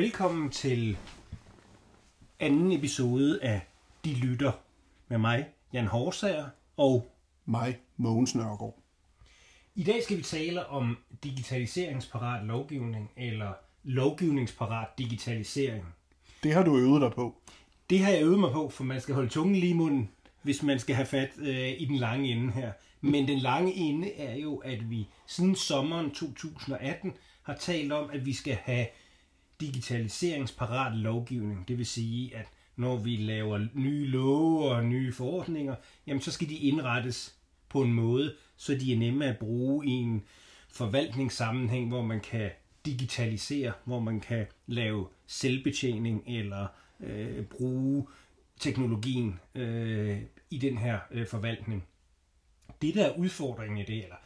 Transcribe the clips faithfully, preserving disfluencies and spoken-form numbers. Velkommen til anden episode af De Lytter med mig, Jan Horsager, og mig, Mogens Nørgaard. I dag skal vi tale om digitaliseringsparat lovgivning, eller lovgivningsparat digitalisering. Det har du øvet dig på. Det har jeg øvet mig på, for man skal holde tungen lige i munden, hvis man skal have fat øh, i den lange ende her. Men den lange ende er jo, at vi siden sommeren to tusind og atten har talt om, at vi skal have digitaliseringsparat lovgivning. Det vil sige, at når vi laver nye love og nye forordninger, jamen så skal de indrettes på en måde, så de er nemme at bruge i en forvaltningssammenhæng, hvor man kan digitalisere, hvor man kan lave selvbetjening eller øh, bruge teknologien øh, i den her øh, forvaltning. Det der er udfordringen i det, eller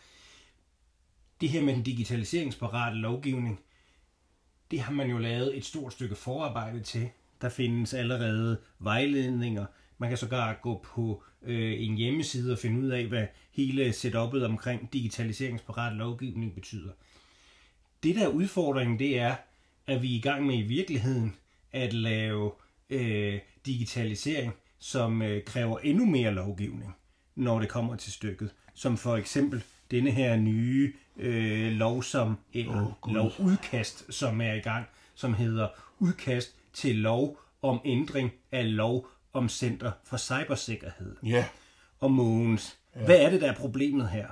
det her med den digitaliseringsparate lovgivning, det har man jo lavet et stort stykke forarbejde til. Der findes allerede vejledninger. Man kan sågar gå på øh, en hjemmeside og finde ud af, hvad hele setupet omkring digitaliseringsparat lovgivning betyder. Det der udfordringen, det er, at vi er i gang med i virkeligheden at lave øh, digitalisering, som øh, kræver endnu mere lovgivning, når det kommer til stykket. Som for eksempel denne her nye øh, lov, som, eller oh, lovudkast, som er i gang, som hedder udkast til lov om ændring af lov om Center for Cybersikkerhed. Ja. Og Mogens, ja. Hvad er det, der er problemet her?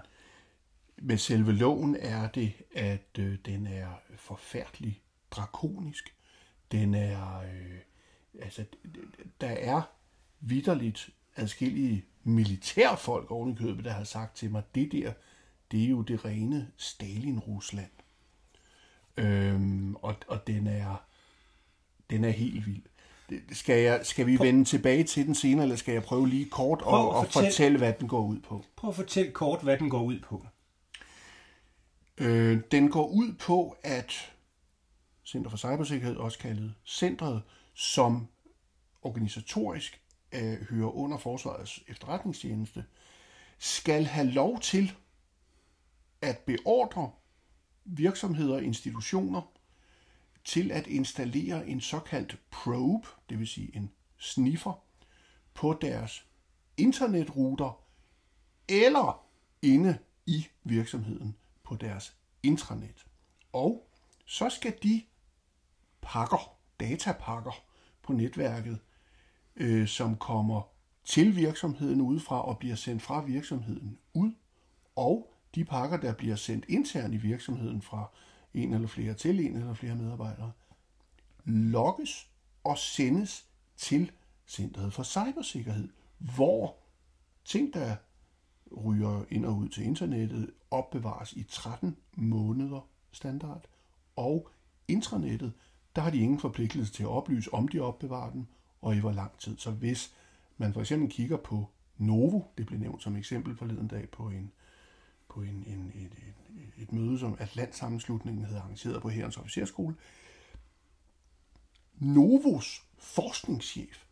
Med selve loven er det, at øh, den er forfærdelig drakonisk. Den er, øh, altså, der er vitterligt adskillige militærfolk oven i købet, der har sagt til mig, det der, det er jo det rene Stalin-Rusland. Øhm, og, og den er, den er helt vild. Skal, jeg, skal vi prøv... vende tilbage til den senere, eller skal jeg prøve lige kort og, og fortæl... fortælle, hvad den går ud på? Prøv at fortælle kort, hvad den går ud på. Øh, den går ud på, at Center for Cybersikkerhed, også kaldet Centret, som organisatorisk øh, hører under Forsvarets Efterretningstjeneste, skal have lov til at beordre virksomheder og institutioner til at installere en såkaldt probe, det vil sige en sniffer, på deres internetruter eller inde i virksomheden på deres intranet. Og så skal de pakker, datapakker på netværket, øh, som kommer til virksomheden udefra og bliver sendt fra virksomheden ud, og de pakker, der bliver sendt internt i virksomheden fra en eller flere til en eller flere medarbejdere, logges og sendes til Centret for Cybersikkerhed, hvor ting, der ryger ind og ud til internettet, opbevares i tretten måneder standard, og intranettet, der har de ingen forpligtelse til at oplyse, om de opbevarer den, og i hvor lang tid. Så hvis man for eksempel kigger på Novo, det blev nævnt som eksempel forleden dag på en på en, en, et, et, et møde, som Atlantsammenslutningen havde arrangeret på Hærens Officersskole. Novos forskningschef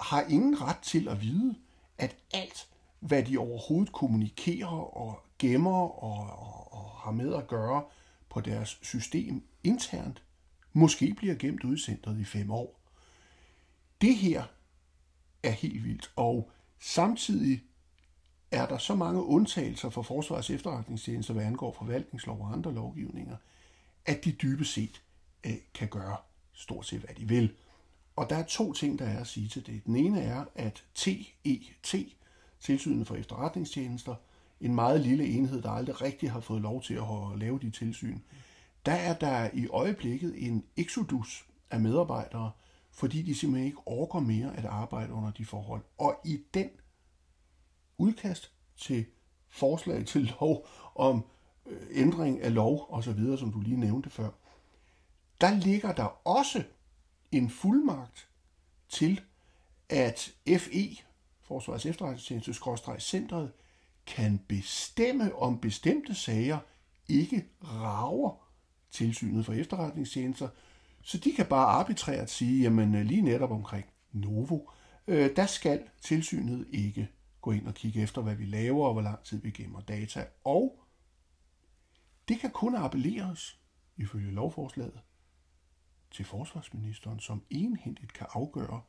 har ingen ret til at vide, at alt, hvad de overhovedet kommunikerer og gemmer og, og, og har med at gøre på deres system internt, måske bliver gemt ude i centret i fem år. Det her er helt vildt, og samtidig er der så mange undtagelser for Forsvarets Efterretningstjeneste, hvad angår forvaltningslov og andre lovgivninger, at de dybest set øh, kan gøre stort set, hvad de vil. Og der er to ting, der er at sige til det. Den ene er, at T E T, Tilsynet for Efterretningstjenester, en meget lille enhed, der aldrig rigtig har fået lov til at lave de tilsyn, der er der i øjeblikket en exodus af medarbejdere, fordi de simpelthen ikke orker mere at arbejde under de forhold. Og i den udkast til forslag til lov om ændring af lov osv., som du lige nævnte før, der ligger der også en fuldmagt til, at F E, Forsvarets Efterretningstjeneste-centret, kan bestemme, om bestemte sager ikke rager Tilsynet for Efterretningstjenester, så de kan bare arbitrært sige, jamen lige netop omkring Novo, øh, der skal tilsynet ikke gå ind og kigge efter, hvad vi laver, og hvor lang tid vi gemmer data. Og det kan kun appelleres, ifølge lovforslaget, til forsvarsministeren, som enhændigt kan afgøre,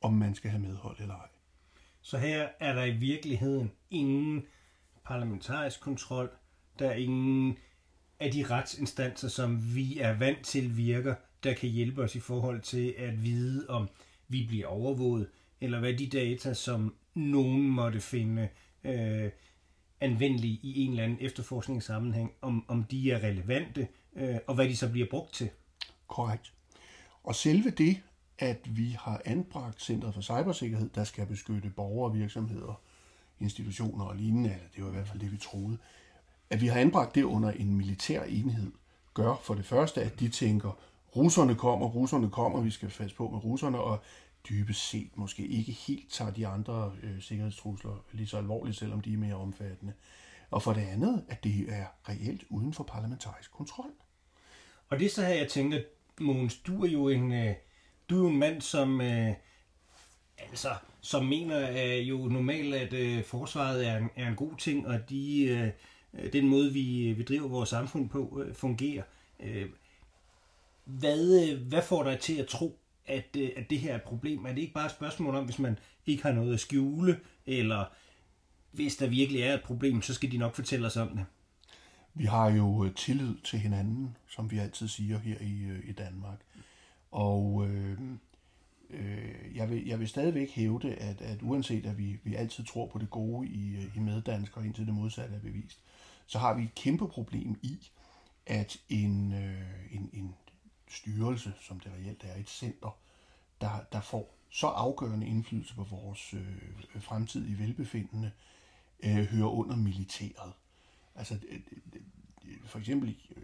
om man skal have medhold eller ej. Så her er der i virkeligheden ingen parlamentarisk kontrol, der er ingen af de retsinstanser, som vi er vant til virker, der kan hjælpe os i forhold til at vide, om vi bliver overvåget, eller hvad de data, som nogen måtte finde øh, anvendelige i en eller anden efterforskningssammenhæng, om, om de er relevante, øh, og hvad de så bliver brugt til. Korrekt. Og selve det, at vi har anbragt Center for Cybersikkerhed, der skal beskytte borgere, virksomheder, institutioner og lignende, eller det var i hvert fald det, vi troede, at vi har anbragt det under en militær enhed, gør for det første, at de tænker, russerne kommer, russerne kommer, vi skal passe på med russerne, og dybest set måske ikke helt tager de andre øh, sikkerhedstrusler lige så alvorligt, selvom de er mere omfattende. Og for det andet, at det er reelt uden for parlamentarisk kontrol. Og det er så her, jeg tænkte, Mogens, du er jo en, øh, du er jo en mand, som, øh, altså, som mener øh, jo normalt, at øh, forsvaret er en, er en god ting, og de, øh, den måde, vi, vi driver vores samfund på, øh, fungerer. Øh, hvad, øh, hvad får dig til at tro, At, at det her er et problem? Er det ikke bare et spørgsmål om, hvis man ikke har noget at skjule, eller hvis der virkelig er et problem, så skal de nok fortælle os om det? Vi har jo tillid til hinanden, som vi altid siger her i, i Danmark. Og øh, øh, jeg, vil, jeg vil stadigvæk hævde, at, at uanset at vi, vi altid tror på det gode i, i meddanskere, indtil det modsatte er bevist, så har vi et kæmpe problem i, at en, øh, en, en styrelse, som det reelt er, et center, der, der får så afgørende indflydelse på vores øh, fremtidige velbefindende, øh, hører under militæret. Altså, øh, øh, for eksempel øh,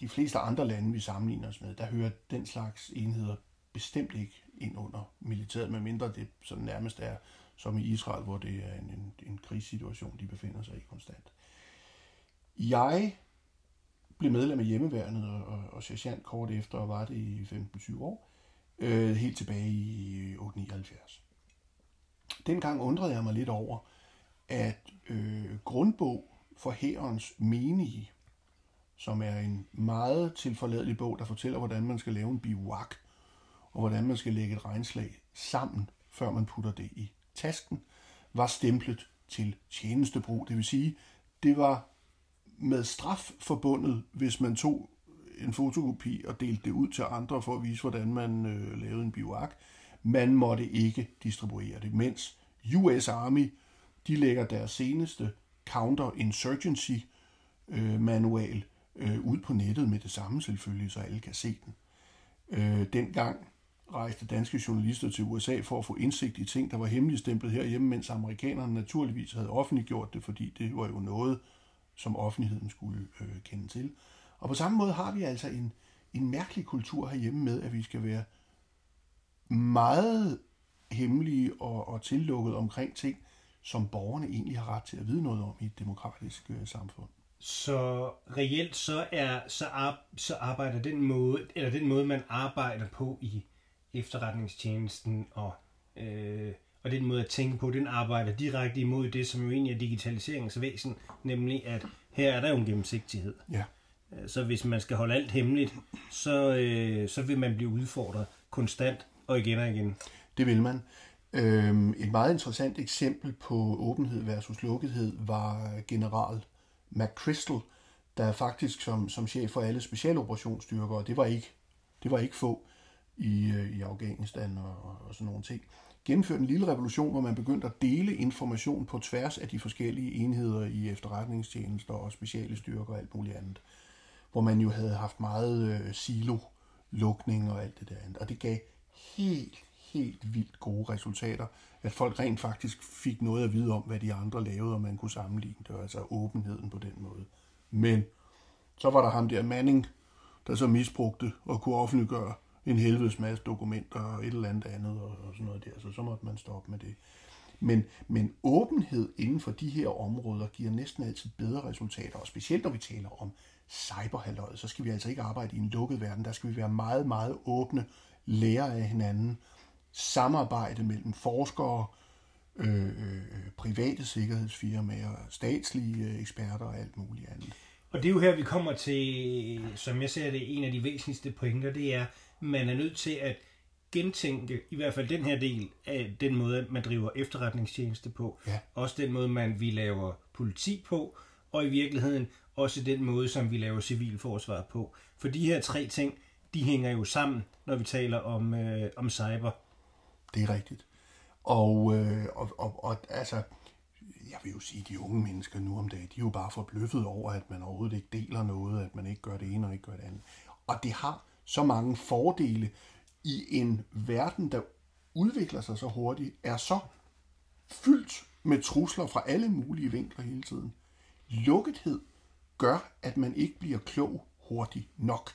de fleste andre lande, vi sammenligner os med, der hører den slags enheder bestemt ikke ind under militæret, medmindre det sådan nærmest er som i Israel, hvor det er en, en, en krigssituation, de befinder sig i konstant. Jeg blev medlem af hjemmeværnet og, og, og sergeant kort efter, og var det i femten tyve år, øh, helt tilbage i otte nioghalvfjerds. Dengang undrede jeg mig lidt over, at øh, grundbog for Hærens menige, som er en meget tilforladelig bog, der fortæller, hvordan man skal lave en biwak, og hvordan man skal lægge et regnslag sammen, før man putter det i tasken, var stemplet til tjenestebrug. Det vil sige, det var med straf forbundet, hvis man tog en fotokopi og delte det ud til andre for at vise, hvordan man øh, lavede en biwak. Man måtte ikke distribuere det, mens U S Army, de lægger deres seneste counter-insurgency-manual øh, øh, ud på nettet med det samme selvfølgelig, så alle kan se den. Øh, dengang rejste danske journalister til U S A for at få indsigt i ting, der var hemmeligstemplet herhjemme, mens amerikanerne naturligvis havde offentliggjort det, fordi det var jo noget, som offentligheden skulle øh, kende til. Og på samme måde har vi altså en, en mærkelig kultur herhjemme med, at vi skal være meget hemmelige og, og tillukket omkring ting, som borgerne egentlig har ret til at vide noget om i et demokratisk øh, samfund. Så reelt så, er, så, ar, så arbejder den måde, eller den måde, man arbejder på i efterretningstjenesten og, øh, og den måde at tænke på, den arbejder direkte imod det, som jo egentlig er digitaliseringsvæsen, nemlig at her er der jo en gennemsigtighed. Ja. Så hvis man skal holde alt hemmeligt, så, øh, så vil man blive udfordret konstant og igen og igen. Det vil man. Øhm, et meget interessant eksempel på åbenhed versus lukkethed var general McChrystal, der faktisk som, som chef for alle specialoperationsstyrker, og det var ikke, det var ikke få i, i Afghanistan og, og sådan nogle ting, gennemførte en lille revolution, hvor man begyndte at dele information på tværs af de forskellige enheder i efterretningstjenester og speciale styrker og alt muligt andet, hvor man jo havde haft meget øh, silo-lukning og alt det der andet. Og det gav helt, helt vildt gode resultater, at folk rent faktisk fik noget at vide om, hvad de andre lavede, og man kunne sammenligne det, altså åbenheden på den måde. Men så var der ham der Manning, der så misbrugte og kunne offentliggøre en helvedes masse dokumenter og et eller andet andet og sådan noget der, så så måtte man stoppe med det. Men, men åbenhed inden for de her områder giver næsten altid bedre resultater, og specielt når vi taler om cyberhalløjet, så skal vi altså ikke arbejde i en lukket verden, der skal vi være meget, meget åbne, lære af hinanden, samarbejde mellem forskere, øh, øh, private sikkerhedsfirmaer, statslige eksperter og alt muligt andet. Og det er jo her, vi kommer til, som jeg ser det, en af de væsentligste pointer, det er, man er nødt til at gentænke i hvert fald den her del af den måde, man driver efterretningstjeneste på. Ja. Også den måde, man vi laver politi på, og i virkeligheden også den måde, som vi laver civilforsvar på. For de her tre ting, de hænger jo sammen, når vi taler om, øh, om cyber. Det er rigtigt. Og, øh, og, og, og altså, jeg vil jo sige, at de unge mennesker nu om dagen, de er jo bare forbløffet over, at man overhovedet ikke deler noget, at man ikke gør det ene og ikke gør det andet. Og det har så mange fordele i en verden, der udvikler sig så hurtigt, er så fyldt med trusler fra alle mulige vinkler hele tiden. Lukkethed gør, at man ikke bliver klog hurtigt nok.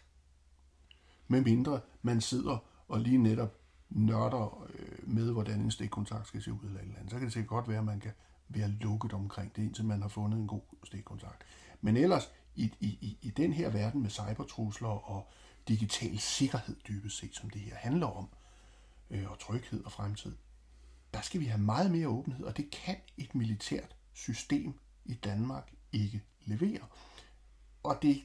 Medmindre man sidder og lige netop nørder med, hvordan en stikkontakt skal se ud eller et eller andet. Så kan det sikkert godt være, at man kan være lukket omkring det, indtil man har fundet en god stikkontakt. Men ellers, i, i, i den her verden med cybertrusler og digital sikkerhed dybest set, som det her handler om, øh, og tryghed og fremtid, der skal vi have meget mere åbenhed, og det kan et militært system i Danmark ikke levere. Og det,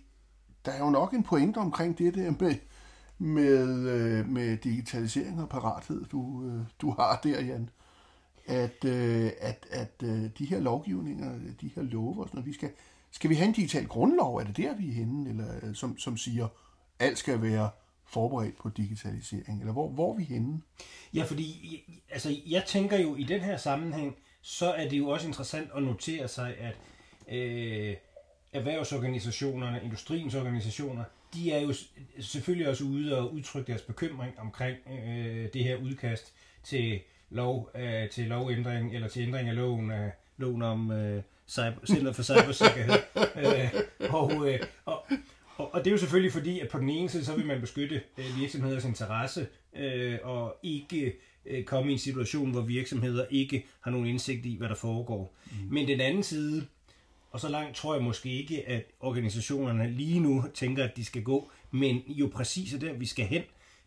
der er jo nok en pointe omkring det der med, med, med digitalisering og parathed, du, du har der, Jan, at, at, at de her lovgivninger, de her love og sådan noget, vi skal, skal vi have en digital grundlov? Er det der, vi er henne? Eller, som, som siger, alt skal være forberedt på digitalisering, eller hvor, hvor er vi henne? Ja, fordi altså, jeg tænker jo, i den her sammenhæng, så er det jo også interessant at notere sig, at øh, erhvervsorganisationerne, industriens organisationer, de er jo selvfølgelig også ude og udtrykke deres bekymring omkring øh, det her udkast til, lov, øh, til lovændring, eller til ændring af loven, øh, loven om øh, cyber, Center for Cybersikkerhed. øh, og, øh, og Og det er jo selvfølgelig fordi, at på den ene side, så vil man beskytte virksomheders interesse øh, og ikke øh, komme i en situation, hvor virksomheder ikke har nogen indsigt i, hvad der foregår. Mm. Men den anden side, og så langt tror jeg måske ikke, at organisationerne lige nu tænker, at de skal gå, men jo præcis der, vi skal hen,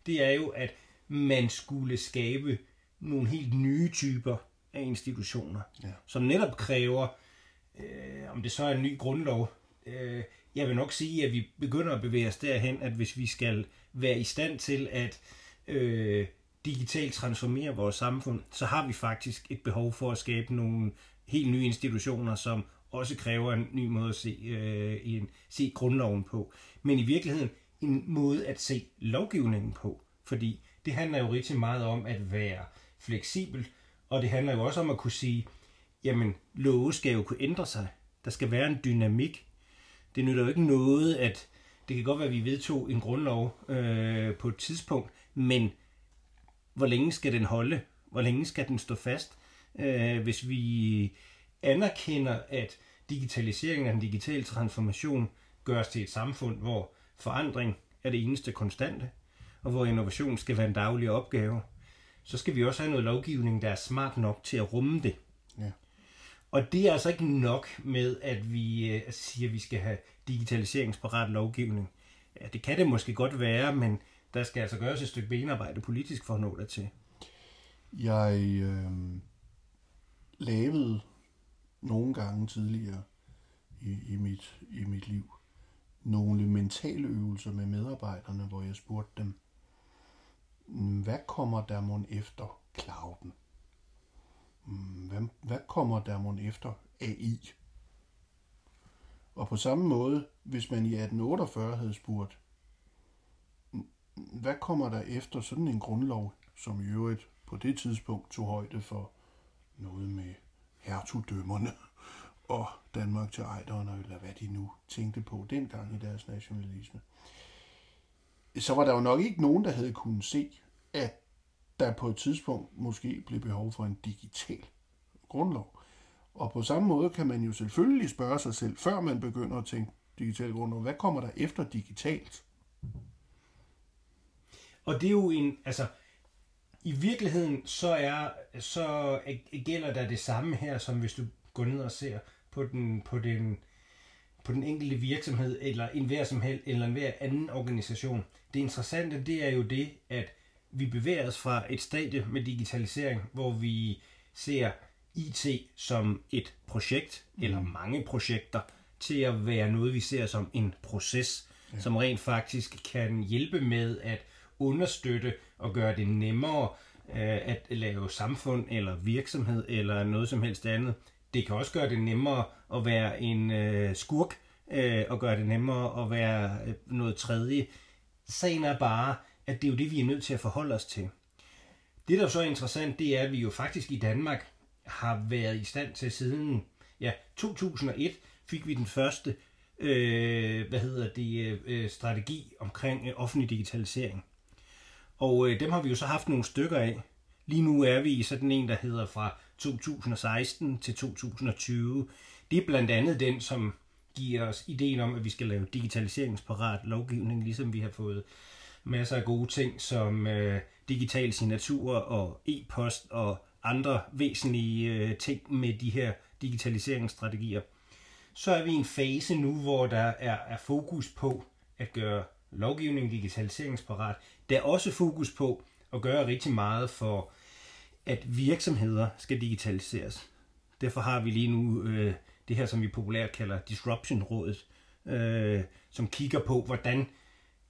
det er jo, at man skulle skabe nogle helt nye typer af institutioner, ja. Som netop kræver, øh, om det så er en ny grundlov, øh, jeg vil nok sige, at vi begynder at bevæge os derhen, at hvis vi skal være i stand til at øh, digitalt transformere vores samfund, så har vi faktisk et behov for at skabe nogle helt nye institutioner, som også kræver en ny måde at se, øh, en, se grundloven på. Men i virkeligheden en måde at se lovgivningen på, fordi det handler jo rigtig meget om at være fleksibel, og det handler jo også om at kunne sige, jamen love skal jo kunne ændre sig, der skal være en dynamik. Det nytter jo ikke noget, at det kan godt være, at vi vedtog en grundlov øh, på et tidspunkt, men hvor længe skal den holde? Hvor længe skal den stå fast? Øh, hvis vi anerkender, at digitaliseringen og den digitale transformation gør os til et samfund, hvor forandring er det eneste konstante, og hvor innovation skal være en daglig opgave, så skal vi også have noget lovgivning, der er smart nok til at rumme det. Ja. Og det er altså ikke nok med, at vi øh, siger, at vi skal have digitaliseringsparat lovgivning. Ja, det kan det måske godt være, men der skal altså gøres et stykke benarbejde politisk for at nå dertil. Jeg øh, lavede nogle gange tidligere i, i, mit, i mit liv nogle mentale øvelser med medarbejderne, hvor jeg spurgte dem, hvad kommer der mon efter clouden? Hvad, hvad kommer der mon efter A I? Og på samme måde, hvis man i atten otteogfyrre havde spurgt, hvad kommer der efter sådan en grundlov, som i øvrigt på det tidspunkt tog højde for noget med hertugdømmerne og Danmark til ejderne, eller hvad de nu tænkte på dengang i deres nationalisme, så var der jo nok ikke nogen, der havde kunnet se, at der på et tidspunkt måske blev behov for en digital grundlov. Og på samme måde kan man jo selvfølgelig spørge sig selv, før man begynder at tænke digital grundlov, hvad kommer der efter digitalt? Og det er jo en, altså, i virkeligheden så, er, så gælder der det samme her, som hvis du går ned og ser på den, på den, på den enkelte virksomhed, eller enhver som helst, eller enhver anden organisation. Det interessante, det er jo det, at vi bevæger os fra et stadie med digitalisering, hvor vi ser I T som et projekt, mm. eller mange projekter, til at være noget, vi ser som en proces, ja. Som rent faktisk kan hjælpe med at understøtte og gøre det nemmere at lave samfund eller virksomhed eller noget som helst andet. Det kan også gøre det nemmere at være en øh, skurk øh, og gøre det nemmere at være øh, noget tredje. Sagen er bare, at det er jo det, vi er nødt til at forholde os til. Det, der så er interessant, det er, at vi jo faktisk i Danmark har været i stand til siden ja, to tusind og et fik vi den første øh, hvad hedder det, øh, strategi omkring øh, offentlig digitalisering. Og øh, dem har vi jo så haft nogle stykker af. Lige nu er vi i sådan en, der hedder fra to tusind og seksten til to tusind og tyve. Det er blandt andet den, som giver os ideen om, at vi skal lave digitaliseringsparat lovgivning, ligesom vi har fået masser af gode ting som øh, digitale signaturer og e-post og andre væsentlige øh, ting med de her digitaliseringsstrategier. Så er vi i en fase nu, hvor der er, er fokus på at gøre lovgivning digitaliseringsparat. Der er også fokus på at gøre rigtig meget for at virksomheder skal digitaliseres. Derfor har vi lige nu øh, det her, som vi populært kalder Disruption-rådet, øh, som kigger på, hvordan,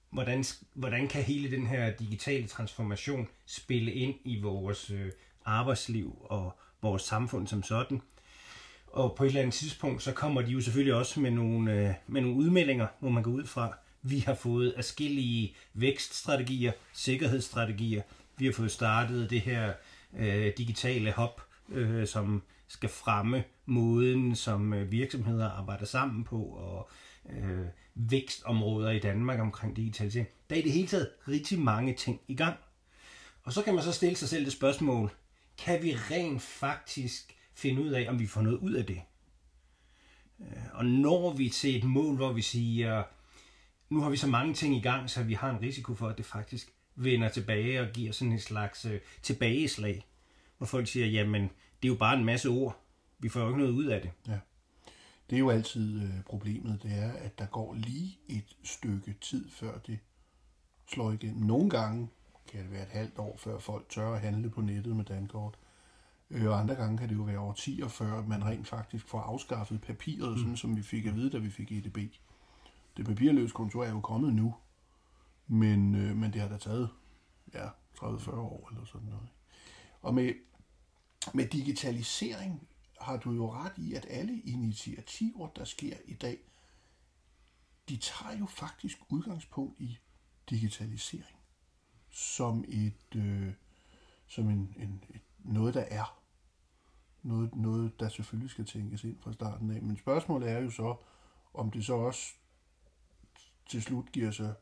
hvordan, hvordan kan hele den her digitale transformation spille ind i vores øh, arbejdsliv og vores samfund som sådan. Og på et eller andet tidspunkt, så kommer de jo selvfølgelig også med nogle, øh, med nogle udmeldinger, hvor man går ud fra. Vi har fået forskellige vækststrategier, sikkerhedsstrategier. Vi har fået startet det her øh, digitale hub, øh, som skal fremme måden, som øh, virksomheder arbejder sammen på, og øh, vækstområder i Danmark omkring digitalisering. Der er i det hele taget rigtig mange ting i gang. Og så kan man så stille sig selv det spørgsmål, kan vi rent faktisk finde ud af, om vi får noget ud af det? Og når vi til et mål, hvor vi siger, nu har vi så mange ting i gang, så vi har en risiko for, at det faktisk vender tilbage og giver sådan en slags øh, tilbageslag. Hvor folk siger, jamen, det er jo bare en masse ord. Vi får jo ikke noget ud af det. Ja. Det er jo altid øh, problemet, det er, at der går lige et stykke tid, før det slår igen. Nogle gange kan det være et halvt år, før folk tør at handle på nettet med dankort. Øh, og andre gange kan det jo være årtier, før man rent faktisk får afskaffet papiret, mm. sådan som vi fik at vide, da vi fik E D B. Det papirløse kontor er jo kommet nu, men, øh, men det har da taget ja, tredive til fyrre år eller sådan noget. Og med, med digitalisering har du jo ret i, at alle initiativer, der sker i dag, de tager jo faktisk udgangspunkt i digitalisering som, et, øh, som en, en, et, noget, der er. Noget, noget, der selvfølgelig skal tænkes ind fra starten af. Men spørgsmålet er jo så, om det så også til slut giver sig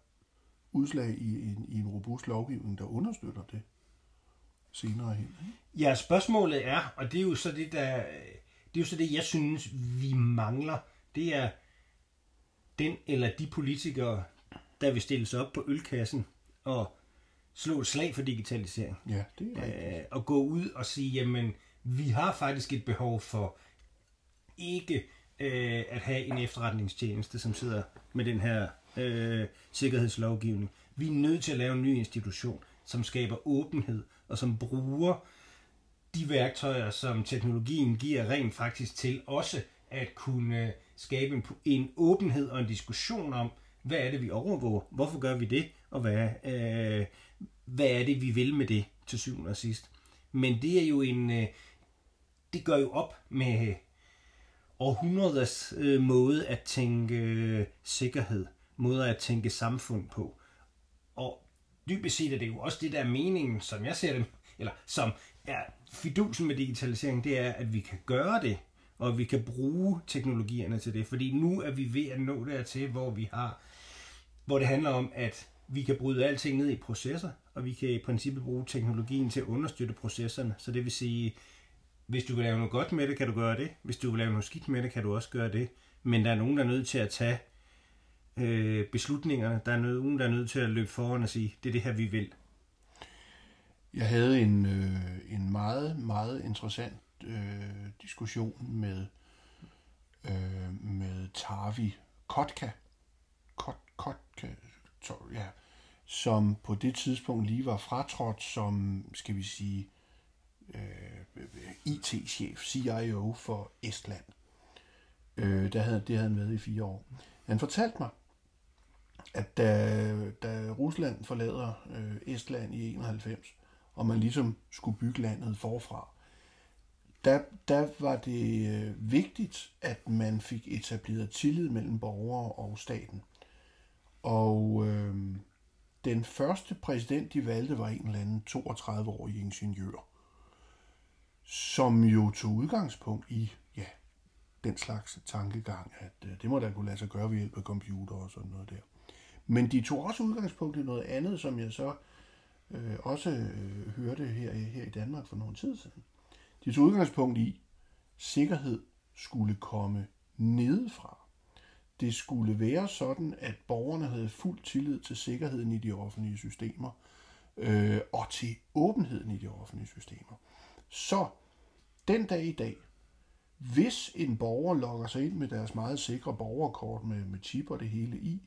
udslag i en, i en robust lovgivning, der understøtter det senere hen. Ja, spørgsmålet er, og det er jo så det, der, det er jo så det, jeg synes, vi mangler, det er den eller de politikere, der vil stille sig op på ølkassen og slå et slag for digitalisering. Ja, det er rigtigt. Øh, og gå ud og sige, jamen, vi har faktisk et behov for ikke øh, at have en efterretningstjeneste, som sidder med den her Øh, sikkerhedslovgivning. Vi er nødt til at lave en ny institution, som skaber åbenhed og som bruger de værktøjer, som teknologien giver rent faktisk til også at kunne skabe en, en åbenhed og en diskussion om, hvad er det, vi overvåger? Hvorfor gør vi det? Og hvad, øh, hvad er det, vi vil med det til syvende og sidst? Men det er jo en øh, det gør jo op med århundreders øh, måde at tænke øh, sikkerhed. Måder at tænke samfund på. Og dybest set er det jo også det, der er meningen, som jeg ser det, eller som er fidusen med digitalisering, det er, at vi kan gøre det, og at vi kan bruge teknologierne til det. Fordi nu er vi ved at nå dertil, hvor vi har, hvor det handler om, at vi kan bryde alting ned i processer, og vi kan i princippet bruge teknologien til at understøtte processerne. Så det vil sige, hvis du vil lave noget godt med det, kan du gøre det. Hvis du vil lave noget skidt med det, kan du også gøre det. Men der er nogen, der er nødt til at tage beslutningerne. Der er nogen, der er nødt til at løbe foran og sige, det er det her, vi vil. Jeg havde en, øh, en meget, meget interessant øh, diskussion med, øh, med Tarvi Kotka, Kot, Kotka sorry, ja, som på det tidspunkt lige var fratrådt som, skal vi sige, øh, I T-chef, C I O for Estland. Øh, der havde, det havde han været i fire år. Han fortalte mig, at da, da Rusland forlader øh, Estland i enoghalvfems, og man ligesom skulle bygge landet forfra, der, der var det øh, vigtigt, at man fik etableret tillid mellem borgere og staten. Og øh, den første præsident, de valgte, var en eller anden toogtredive-årig ingeniør, som jo tog udgangspunkt i ja, den slags tankegang, at øh, det må da kunne lade sig gøre ved hjælp af computer og sådan noget der. Men de tog også udgangspunkt i noget andet, som jeg så øh, også øh, hørte her, her i Danmark for nogle tid siden. De tog udgangspunkt i, at sikkerhed skulle komme nedefra. Det skulle være sådan, at borgerne havde fuld tillid til sikkerheden i de offentlige systemer, øh, og til åbenheden i de offentlige systemer. Så den dag i dag, hvis en borger logger sig ind med deres meget sikre borgerkort med, med chip og det hele i,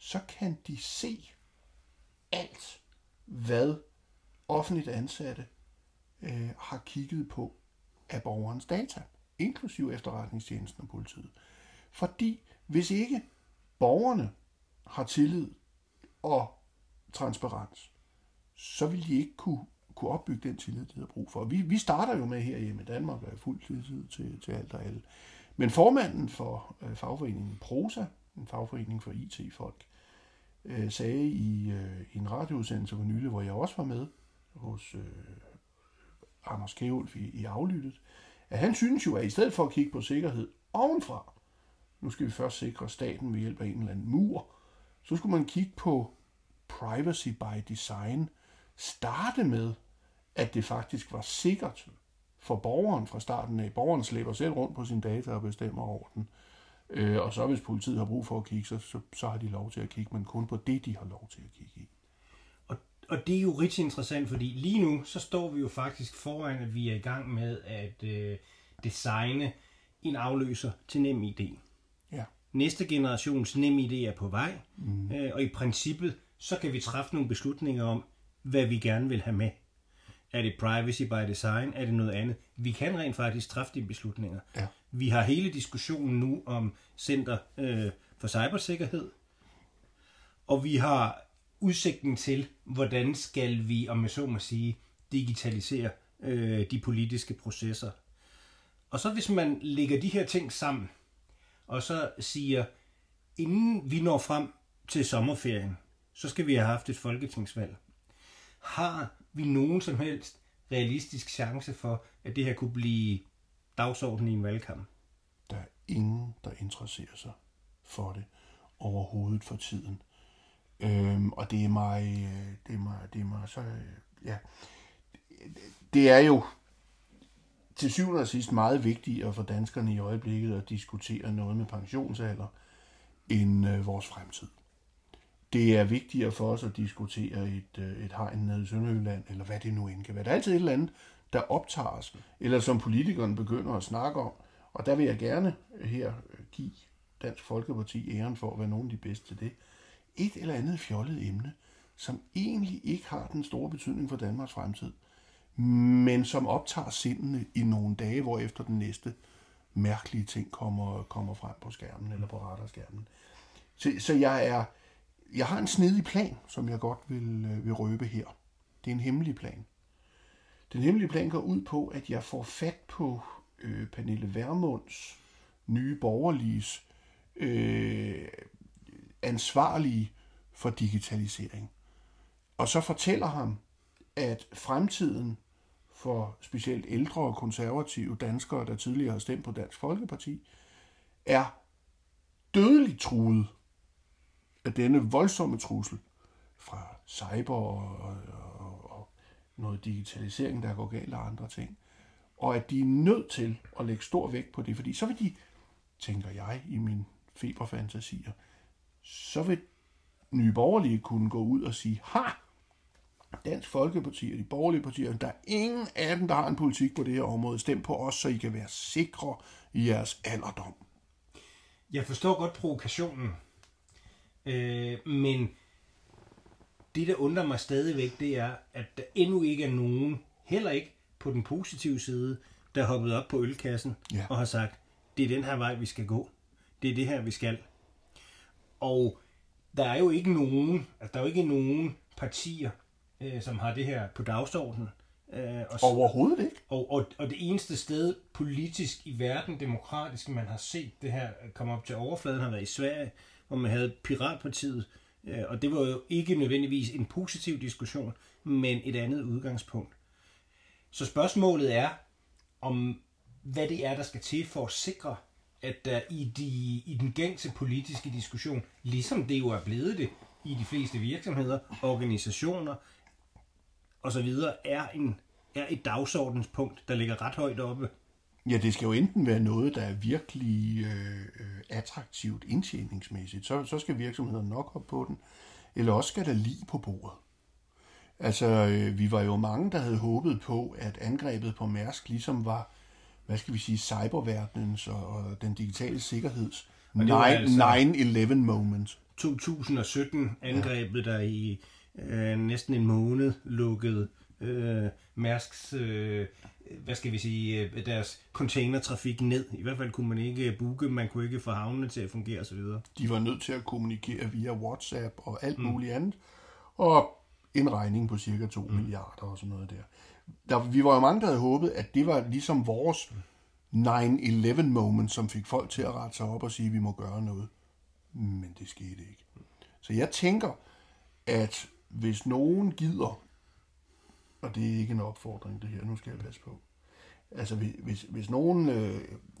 så kan de se alt, hvad offentligt ansatte øh, har kigget på af borgerens data, inklusive efterretningstjenesten og politiet. Fordi hvis ikke borgerne har tillid og transparens, så vil de ikke kunne, kunne opbygge den tillid, de har brug for. Vi, vi starter jo med herhjemme i Danmark, der er fuld tillid til, til alt og alle. Men formanden for øh, fagforeningen PROSA, en fagforening for I T-folk, øh, sagde i øh, en radioudsendelse for nylig, hvor jeg også var med, hos øh, Anders Kjølf i, i Aflyttet, at han synes jo, at i stedet for at kigge på sikkerhed ovenfra, nu skal vi først sikre staten ved hjælp af en eller anden mur, så skulle man kigge på privacy by design, starte med, at det faktisk var sikkert for borgeren fra starten af. Borgeren slæber selv rundt på sine data og bestemmer over den. Øh, og så hvis politiet har brug for at kigge, så, så, så har de lov til at kigge, men kun på det, de har lov til at kigge i. Og, og det er jo rigtig interessant, fordi lige nu, så står vi jo faktisk foran, at vi er i gang med at øh, designe en afløser til NemID. Ja. Næste generations NemID er på vej, mm. øh, og i princippet, så kan vi træffe nogle beslutninger om, hvad vi gerne vil have med. Er det privacy by design? Er det noget andet? Vi kan rent faktisk træffe de beslutninger. Ja. Vi har hele diskussionen nu om Center øh, for Cybersikkerhed, og vi har udsigten til, hvordan skal vi, om jeg så må sige, digitalisere øh, de politiske processer. Og så hvis man lægger de her ting sammen, og så siger, inden vi når frem til sommerferien, så skal vi have haft et folketingsvalg. Har vi nogen som helst realistisk chance for, at det her kunne blive dagsordenen i en valgkamp? Der er ingen, der interesserer sig for det overhovedet for tiden. Øhm, og det er mig, det er mig, det er mig, så ja. Det er jo til syvende og sidst meget vigtigere for danskerne i øjeblikket at diskutere noget med pensionsalder end øh, vores fremtid. Det er vigtigere for os at diskutere et, et hegn nede i Sønderjylland, eller hvad det nu end kan være. Der er altid et eller andet, der optager os, eller som politikerne begynder at snakke om. Og der vil jeg gerne her give Dansk Folkeparti æren for at være nogle af de bedste til det. Et eller andet fjollet emne, som egentlig ikke har den store betydning for Danmarks fremtid, men som optager sindene i nogle dage, hvor efter den næste mærkelige ting kommer, kommer frem på skærmen, eller på radarskærmen. Så, så jeg er... Jeg har en snedig plan, som jeg godt vil, øh, vil røbe her. Det er en hemmelig plan. Den hemmelige plan går ud på, at jeg får fat på øh, Pernille Vermunds, nye borgerliges, øh, ansvarlige for digitalisering. Og så fortæller ham, at fremtiden for specielt ældre og konservative danskere, der tidligere har stemt på Dansk Folkeparti, er dødeligt truet af denne voldsomme trussel fra cyber og, og, og, og noget digitalisering, der går galt og andre ting, og at de er nødt til at lægge stor vægt på det, fordi så vil de, tænker jeg i mine feberfantasier, så vil nye borgerlige kunne gå ud og sige, ha, Dansk Folkeparti og de borgerlige partier, der er ingen af dem, der har en politik på det her område, stem på os, så I kan være sikre i jeres alderdom. Jeg forstår godt provokationen, men det, der undrer mig stadigvæk, det er, at der endnu ikke er nogen, heller ikke på den positive side, der har hoppet op på ølkassen ja. og har sagt, det er den her vej, vi skal gå. Det er det her, vi skal. Og der er jo ikke nogen, altså der er jo ikke nogen partier, øh, som har det her på dagsordenen. Øh, og, Overhovedet ikke. Og, og, og det eneste sted politisk i verden, demokratisk, man har set det her komme op til overfladen, har været i Sverige, hvor man havde Piratpartiet, øh, og det var jo ikke nødvendigvis en positiv diskussion, men et andet udgangspunkt. Så spørgsmålet er, om hvad det er, der skal til for at sikre, at der i, de, i den gængse politiske diskussion, ligesom det jo er blevet det i de fleste virksomheder, organisationer osv., er, en, er et dagsordenspunkt, der ligger ret højt oppe. Ja, det skal jo enten være noget, der er virkelig øh, attraktivt indtjeningsmæssigt, så, så skal virksomhederne nok op på den, eller også skal der lige på bordet. Altså, øh, vi var jo mange, der havde håbet på, at angrebet på Mærsk ligesom var, hvad skal vi sige, cyberverdenens og, og den digitale sikkerheds nine eleven moment. to tusind og sytten angrebet, ja. Der i øh, næsten en måned lukkede øh, Mærsks, øh, hvad skal vi sige, deres containertrafik ned. I hvert fald kunne man ikke booke, man kunne ikke få havnene til at fungere osv. De var nødt til at kommunikere via WhatsApp og alt mm. muligt andet. Og en regning på cirka to mm. milliarder og sådan noget der. der. Vi var jo mange, der havde håbet, at det var ligesom vores nine eleven moment, som fik folk til at rette sig op og sige, at vi må gøre noget. Men det skete ikke. Så jeg tænker, at hvis nogen gider, og det er ikke en opfordring det her, nu skal jeg passe på. Altså hvis, hvis nogen øh,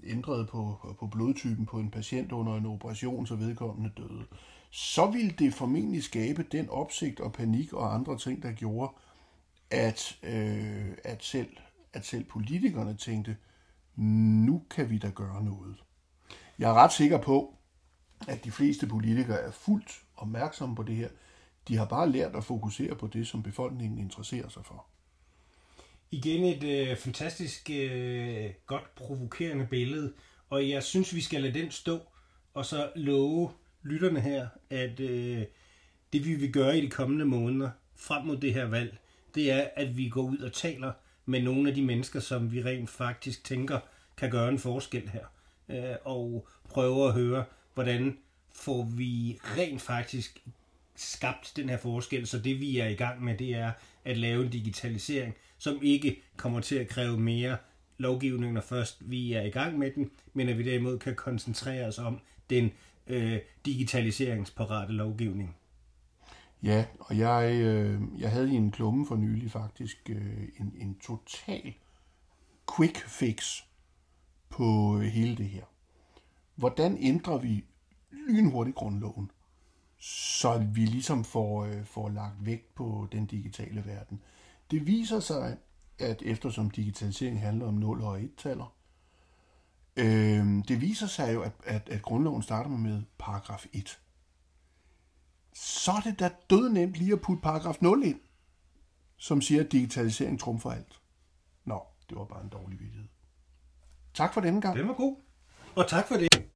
ændrede på, på blodtypen på en patient under en operation, så vedkommende døde, så ville det formentlig skabe den opsigt og panik og andre ting, der gjorde, at, øh, at, selv, at selv politikerne tænkte, nu kan vi da gøre noget. Jeg er ret sikker på, at de fleste politikere er fuldt opmærksomme på det her. De har bare lært at fokusere på det, som befolkningen interesserer sig for. Igen et øh, fantastisk, øh, godt provokerende billede, og jeg synes, vi skal lade den stå, og så love lytterne her, at øh, det vi vil gøre i de kommende måneder frem mod det her valg, det er, at vi går ud og taler med nogle af de mennesker, som vi rent faktisk tænker kan gøre en forskel her, øh, og prøver at høre, hvordan får vi rent faktisk skabt den her forskel, så det vi er i gang med, det er at lave en digitalisering, som ikke kommer til at kræve mere lovgivning, når først vi er i gang med den, men at vi derimod kan koncentrere os om den øh, digitaliseringsparate lovgivning. Ja, og jeg, øh, jeg havde i en klumme for nylig faktisk øh, en, en total quick fix på hele det her. Hvordan ændrer vi lynhurtigt grundloven, så vi ligesom får, øh, får lagt vægt på den digitale verden? Det viser sig, at eftersom digitalisering handler om nul og et-taller, øh, det viser sig jo, at, at, at grundloven starter med paragraf et. Så er det da dødnemt lige at putte paragraf nul ind, som siger, at digitalisering trumfer alt. Nå, det var bare en dårlig vidighed. Tak for denne gang. Den var god, og tak for det.